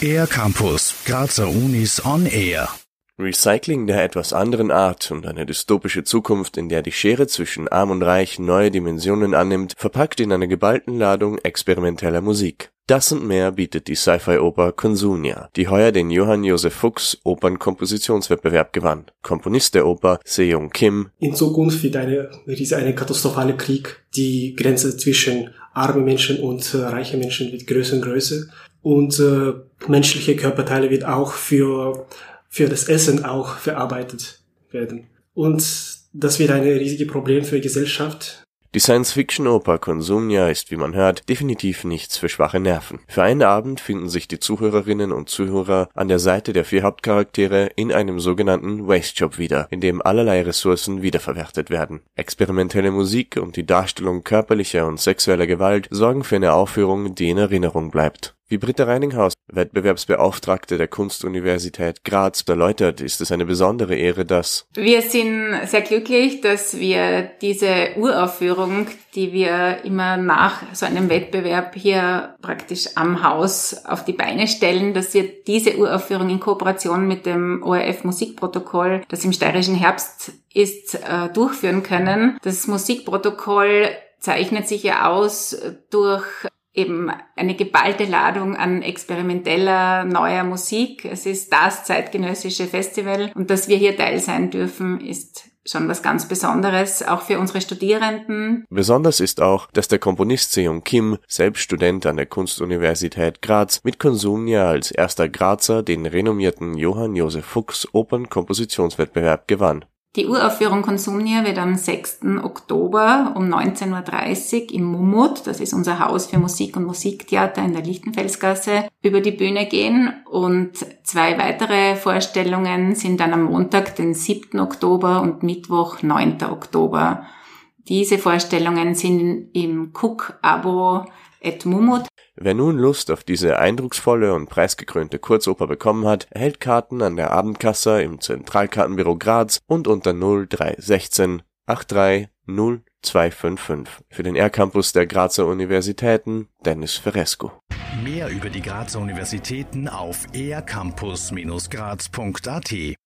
Air Campus, Grazer Unis on Air. Recycling der etwas anderen Art und eine dystopische Zukunft, in der die Schere zwischen Arm und Reich neue Dimensionen annimmt, verpackt in einer geballten Ladung experimenteller Musik. Das und mehr bietet die Sci-Fi-Oper Consumnia, die heuer den Johann-Joseph-Fux-Opernkompositionswettbewerb gewann. Komponist der Oper Sehyung Kim: In Zukunft wird eine katastrophale Krieg. Die Grenze zwischen armen Menschen und reichen Menschen wird größer und größer. Und menschliche Körperteile wird auch für das Essen auch verarbeitet werden. Und das wird ein riesiges Problem für die Gesellschaft. Die Science-Fiction-Oper Consumnia ist, wie man hört, definitiv nichts für schwache Nerven. Für einen Abend finden sich die Zuhörerinnen und Zuhörer an der Seite der 4 Hauptcharaktere in einem sogenannten Waste-Job wieder, in dem allerlei Ressourcen wiederverwertet werden. Experimentelle Musik und die Darstellung körperlicher und sexueller Gewalt sorgen für eine Aufführung, die in Erinnerung bleibt. Wie Britta Reininghaus, Wettbewerbsbeauftragte der Kunstuniversität Graz, erläutert, ist es eine besondere Ehre, dass wir sind sehr glücklich, dass wir diese Uraufführung, die wir immer nach so einem Wettbewerb hier praktisch am Haus auf die Beine stellen, dass wir diese Uraufführung in Kooperation mit dem ORF Musikprotokoll, das im steirischen Herbst ist, durchführen können. Das Musikprotokoll zeichnet sich ja aus durch eben eine geballte Ladung an experimenteller, neuer Musik. Es ist das zeitgenössische Festival und dass wir hier Teil sein dürfen, ist schon was ganz Besonderes, auch für unsere Studierenden. Besonders ist auch, dass der Komponist Sehyung Kim, selbst Student an der Kunstuniversität Graz, mit Consumnia als erster Grazer den renommierten Johann-Joseph-Fux-Opernkompositionswettbewerb gewann. Die Uraufführung Consumnia wird am 6. Oktober um 19.30 Uhr im Mumut, das ist unser Haus für Musik und Musiktheater in der Lichtenfelsgasse, über die Bühne gehen und 2 weitere Vorstellungen sind dann am Montag, den 7. Oktober und Mittwoch, 9. Oktober. Diese Vorstellungen sind im KUK-Abo et Mumut. Wer nun Lust auf diese eindrucksvolle und preisgekrönte Kurzoper bekommen hat, erhält Karten an der Abendkasse im Zentralkartenbüro Graz und unter 0316 83 0255. Für den Aircampus der Grazer Universitäten, Dennis Feresco. Mehr über die Grazer Universitäten auf aircampus-graz.at.